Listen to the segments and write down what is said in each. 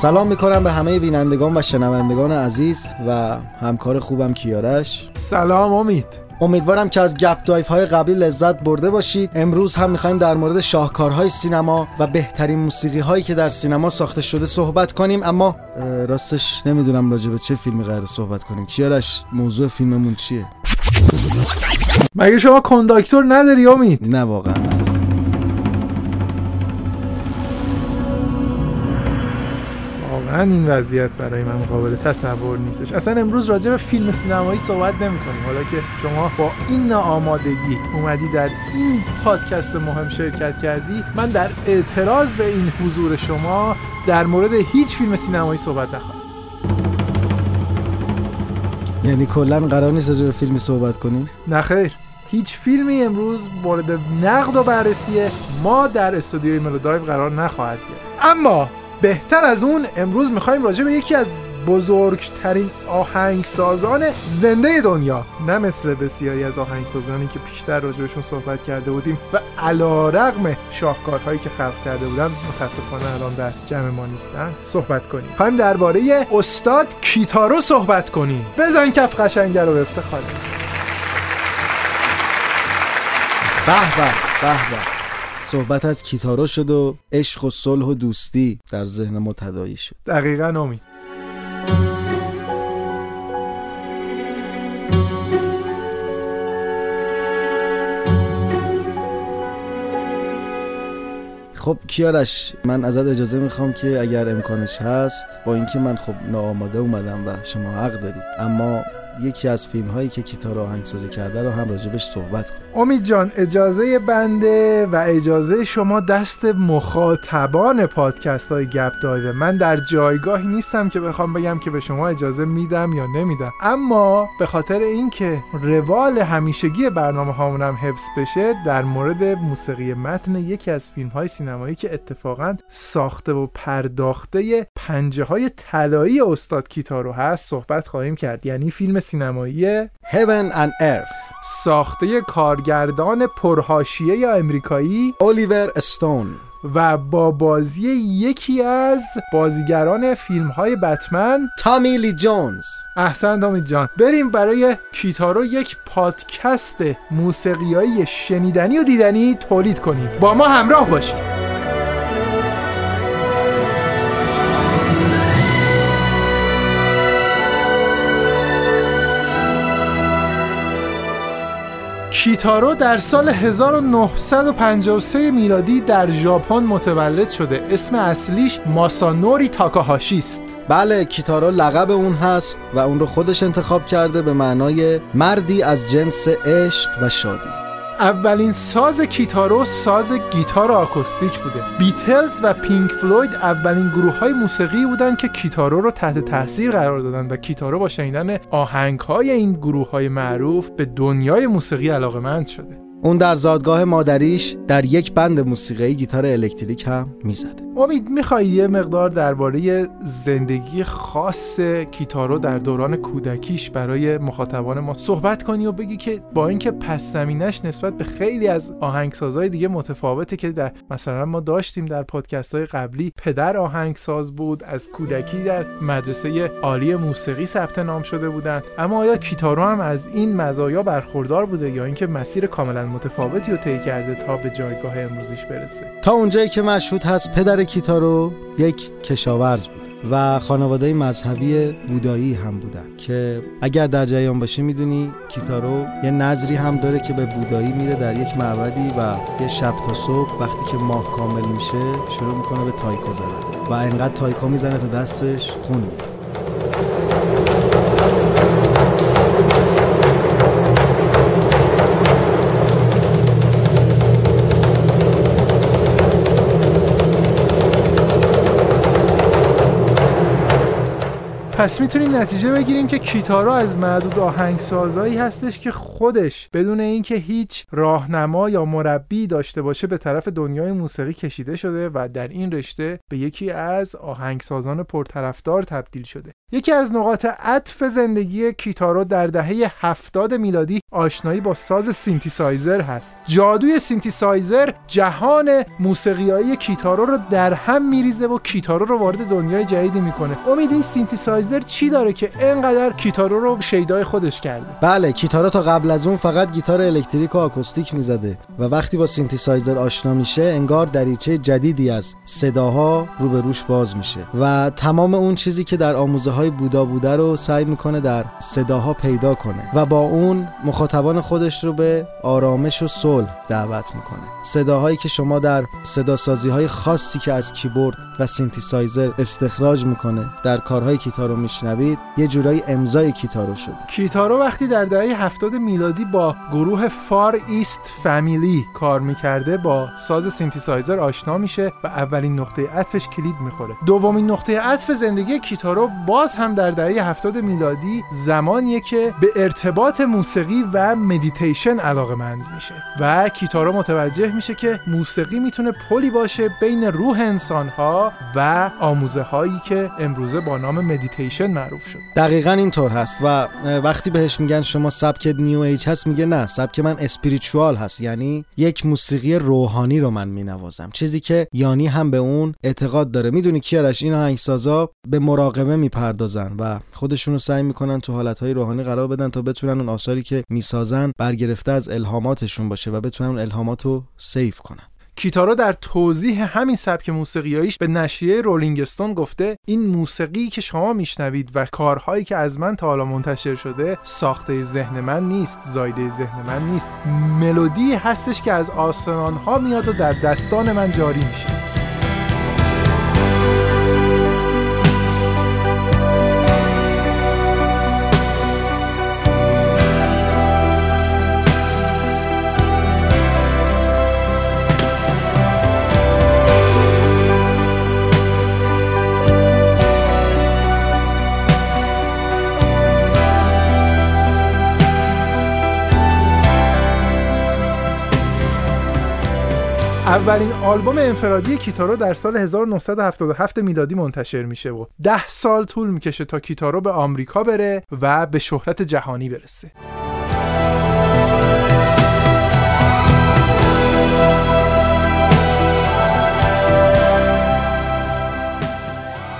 سلام میکنم به همه بینندگان و شنوندگان عزیز و همکار خوبم کیارش. سلام امید. امیدوارم که از گپ دایوهای قبلی لذت برده باشید. امروز هم می‌خوایم در مورد شاهکارهای سینما و بهترین موسیقی‌هایی که در سینما ساخته شده صحبت کنیم، اما راستش نمیدونم راجع به چه فیلمی قراره صحبت کنیم. کیارش، موضوع فیلممون چیه؟ مگه شما کنداکتور نداری امید؟ نه واقعا. واقعا این وضعیت برای من قابل تصور نیستش. اصلا امروز راجع به فیلم سینمایی صحبت نمی‌کنیم. حالا که شما با این ناآمادگی اومدی در این پادکست مهم شرکت کردی، من در اعتراض به این حضور شما در مورد هیچ فیلم سینمایی صحبت نخواهم. یعنی کلاً قرار نیست راجع به فیلمی صحبت کنیم؟ نه خیر. هیچ فیلمی امروز مورد نقد و بررسی ما در استودیوی ملودایو قرار نخواهد گرفت. اما بهتر از اون، امروز میخوایم راجع به یکی از بزرگترین آهنگسازان زنده دنیا، نه مثل بسیاری از آهنگسازانی که پیشتر راجعشون صحبت کرده بودیم و علیرغم شاهکارهایی که خلق کرده بودن متاسفانه الان در جمع ما نیستن، صحبت کنیم. میخوایم درباره استاد کیتارو صحبت کنیم. بزن کف قشنگه رو به افتخار. به به به به، صحبت از کیتارو شد و عشق و صلح و دوستی در ذهن ما تداعی شد. دقیقاً امید. خب کیارش، من ازت اجازه میخوام که اگر امکانش هست، با اینکه من خب ناآماده اومدم و شما حق دارید، اما یکی از فیلم هایی که کیتارو آهنگسازی کرده رو هم راجبش صحبت کن. امید جان، اجازه بنده و اجازه شما دست مخاطبان پادکست های گپ دایو. من در جایگاهی نیستم که بخوام بگم که به شما اجازه میدم یا نمیدم، اما به خاطر اینکه روال همیشگی برنامه هامون هم حفظ بشه، در مورد موسیقی متن یکی از فیلم های سینمایی که اتفاقا ساخته و پرداخته پنجه های طلایی استاد کیتارو هست صحبت خواهیم کرد. یعنی فیلم سینمایی Heaven and Earth ساخته کارگردان پرحاشیه آمریکایی الیور استون و با بازی یکی از بازیگران فیلم‌های بتمن تامی لی جونز. احسن تامی جان. بریم برای کیتارو یک پادکست موسیقیایی شنیدنی و دیدنی تولید کنیم. با ما همراه باشید. کیتارو در سال 1953 میلادی در ژاپن متولد شده. اسم اصلیش ماسانوری تاکاهاشی است. بله، کیتارو لقب اون هست و اون رو خودش انتخاب کرده، به معنای مردی از جنس عشق و شادی. اولین ساز کیتارو ساز گیتار آکوستیک بوده. بیتلز و پینک فلوید اولین گروه‌های موسیقی بودند که کیتارو رو تحت تاثیر قرار دادن و کیتارو با شنیدن آهنگ‌های این گروه‌های معروف به دنیای موسیقی علاقه‌مند شده. اون در زادگاه مادریش در یک بند موسیقی گیتار الکتریک هم می‌زده. امید، می‌خوای یه مقدار درباره زندگی خاص کیتارو در دوران کودکیش برای مخاطبان ما صحبت کنی و بگی که با اینکه پس زمینش نسبت به خیلی از آهنگسازهای دیگه متفاوته که در مثلا ما داشتیم در پادکست‌های قبلی، پدر آهنگساز بود، از کودکی در مدرسه عالی موسیقی ثبت نام شده بودند، اما آیا کیتارو هم از این مزایا برخوردار بوده یا اینکه مسیر کاملا متفاوتی رو طی کرده تا به جایگاه امروزیش برسه؟ تا اونجایی که مشهود هست، پدر کیتارو یک کشاورز بود و خانواده مذهبی بودایی هم بودن که اگر در جریان باشی میدونی کیتارو یه نظری هم داره که به بودایی میره در یک معبدی و یه شب تا صبح وقتی که ماه کامل میشه شروع میکنه به تایکو زدن و اینقدر تایکو میزنه تا دستش خون میره. پس میتونیم نتیجه بگیریم که کیتارو از معدود آهنگسازایی هستش که خودش بدون اینکه هیچ راهنما یا مربی داشته باشه به طرف دنیای موسیقی کشیده شده و در این رشته به یکی از آهنگسازان پرطرفدار تبدیل شده. یکی از نقاط عطف زندگی کیتارو در دهه 70 میلادی آشنایی با ساز سینتیسایزر هست. جادوی سینتیسایزر جهان موسیقیایی کیتارو رو در هم میریزه و کیتارو رو وارد دنیای جدیدی میکنه. امید این سینتیسایزر چی داره که اینقدر کیتارو رو شیدای خودش کرده؟ بله، کیتارو تا قبل از اون فقط گیتار الکتریک و آکوستیک میزده و وقتی با سینتیسایزر آشنا میشه انگار دریچه جدیدی از صداها روبروش باز میشه و تمام اون چیزی که در آموزه های بودا بوده رو سعی میکنه در صداها پیدا کنه و با اون مخاطبان خودش رو به آرامش و صلح دعوت میکنه. صداهایی که شما در صداسازی های خاصی که از کیبورد و سینتیسایزر استخراج میکنه در کارهای کیتارو میشنوید یه جورایی امضای کیتارو شده. کیتارو وقتی در دهه 70 میلادی با گروه فار ایست فامیلی کار میکرده با ساز سینتیسایزر آشنا میشه و اولین نقطه عطفش کلید میخوره. دومین نقطه عطف زندگی کیتارو باز هم در دهه 70 میلادی زمانیه که به ارتباط موسیقی و مدیتیشن علاقه‌مند میشه و کیتارو متوجه میشه که موسیقی میتونه پلی باشه بین روح انسان‌ها و آموزه هایی که امروزه با نام مدیتیشن معروف شد. دقیقاً اینطور هست و وقتی بهش میگن شما سبک نیو ایج هست میگه نه، سبک من اسپریچوال هست، یعنی یک موسیقی روحانی رو من مینوازم، چیزی که یعنی هم به اون اعتقاد داره. میدونی کیارش این آهنگسازا به مراقبه میپردازن و خودشون رو سعی میکنن تو حالتهای روحانی قرار بدن تا بتونن اون آثاری که میسازن برگرفته از الهاماتشون باشه و بتونن اون الهاماتو سیو کنن. کیتارو در توضیح همین سبک موسیقیاییش به نشریه رولینگ استون گفته این موسیقی که شما میشنوید و کارهایی که از من تا حالا منتشر شده ساخته ذهن من نیست، زایده ذهن من نیست، ملودی هستش که از آسمان‌ها میاد و در دستان من جاری میشه. اولین آلبوم انفرادی کیتارو در سال 1977 میلادی منتشر میشه و 10 سال طول میکشه تا کیتارو به آمریکا بره و به شهرت جهانی برسه.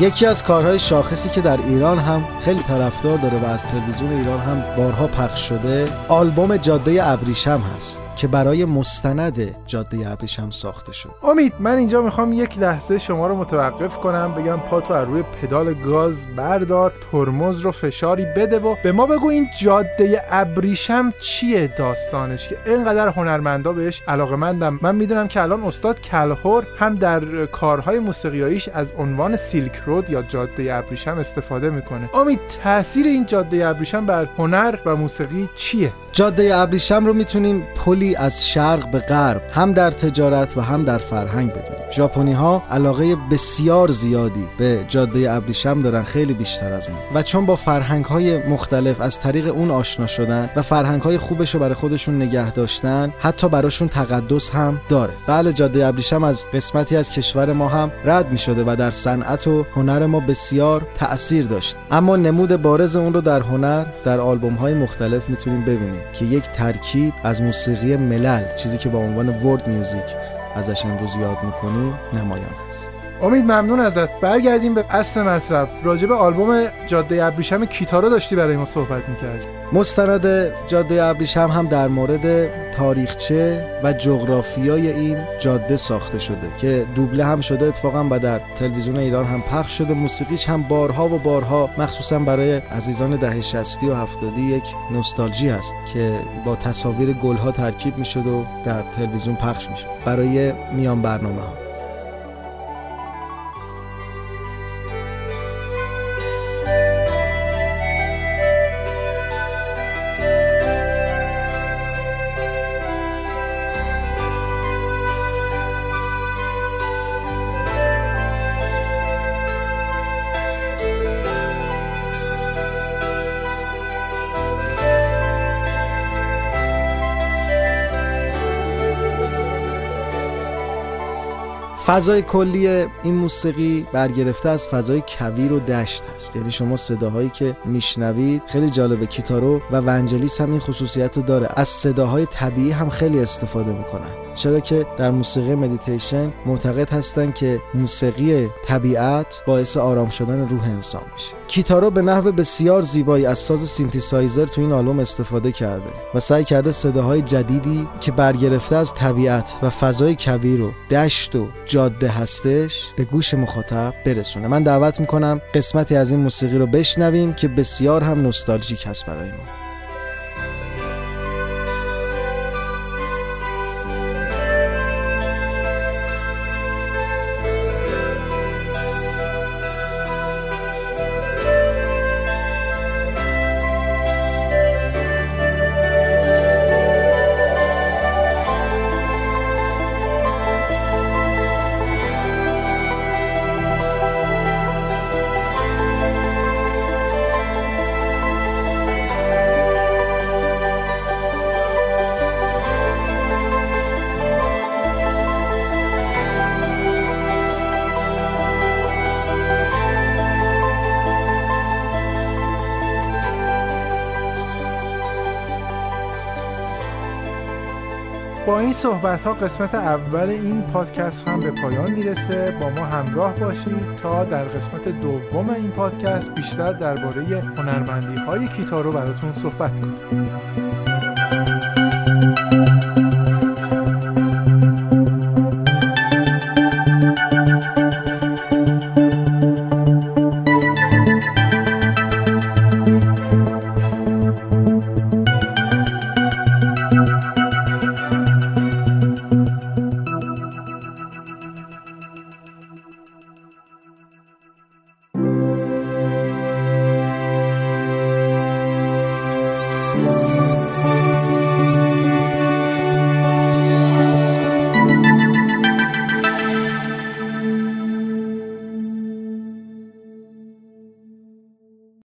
یکی از کارهای شاخصی که در ایران هم خیلی طرفدار داره و از تلویزیون ایران هم بارها پخش شده آلبوم جاده ابریشم هست که برای مستند جاده ابریشم ساخته شد. امید، من اینجا میخوام یک لحظه شما رو متوقف کنم، بگم پاتو از روی پدال گاز بردار، ترمز رو فشاری بده و به ما بگو این جاده ابریشم چیه، داستانش که اینقدر هنرمندا بهش علاقه‌مندم. من میدونم که الان استاد کلهر هم در کارهای موسیقیاییش از عنوان سیلک رود یا جاده ابریشم استفاده میکنه. امید، تاثیر این جاده ابریشم بر هنر و موسیقی چیه؟ جاده ابریشم رو میتونیم پلی از شرق به غرب هم در تجارت و هم در فرهنگ بدونیم. ژاپنی‌ها علاقه بسیار زیادی به جاده ابریشم دارن، خیلی بیشتر از ما، و چون با فرهنگ‌های مختلف از طریق اون آشنا شدن و فرهنگ‌های خوبش رو برای خودشون نگه داشتن، حتی براشون تقدس هم داره. بله، جاده ابریشم از قسمتی از کشور ما هم رد می‌شده و در صنعت و هنر ما بسیار تأثیر داشت، اما نمود بارز اون رو در هنر در آلبوم‌های مختلف می‌تونیم ببینیم که یک ترکیب از موسیقی ملل، چیزی که با عنوان ورد میوزیک ازش امروز یاد میکنیم، نمایان است. امید، ممنون ازت. برگردیم به اصل مطلب. راجب آلبوم جاده ابریشم کیتارو داشتی برای ما صحبت میکردی. مستند جاده ابریشم هم در مورد تاریخچه و جغرافیای این جاده ساخته شده که دوبله هم شده اتفاقا و در تلویزیون ایران هم پخش شده. موسیقیش هم بارها و بارها مخصوصا برای عزیزان دهه 60 و 70 یک نوستالژی هست که با تصاویر گلها ترکیب میشد و در تلویزیون پخش میشد برای میان برنامه ها. فضای کلی این موسیقی برگرفته از فضای کویر و دشت هست، یعنی شما صداهایی که میشنوید خیلی جالبه. کیتارو و ونجلیس هم این خصوصیت رو داره، از صداهای طبیعی هم خیلی استفاده میکنن، چرا که در موسیقی مدیتیشن معتقد هستن که موسیقی طبیعت باعث آرام شدن روح انسان میشه. کیتارو به نحو بسیار زیبایی از ساز سینتیسایزر تو این آلبوم استفاده کرده و سعی کرده صداهای جدیدی که برگرفته از طبیعت و فضای کویر و دشت و جاده هستش به گوش مخاطب برسونه. من دعوت میکنم قسمتی از این موسیقی رو بشنویم که بسیار هم نوستالژیک هست برای ما. با این صحبت ها قسمت اول این پادکست هم به پایان میرسه. با ما همراه باشید تا در قسمت دوم این پادکست بیشتر درباره هنرمندی های کیتارو براتون صحبت کنیم.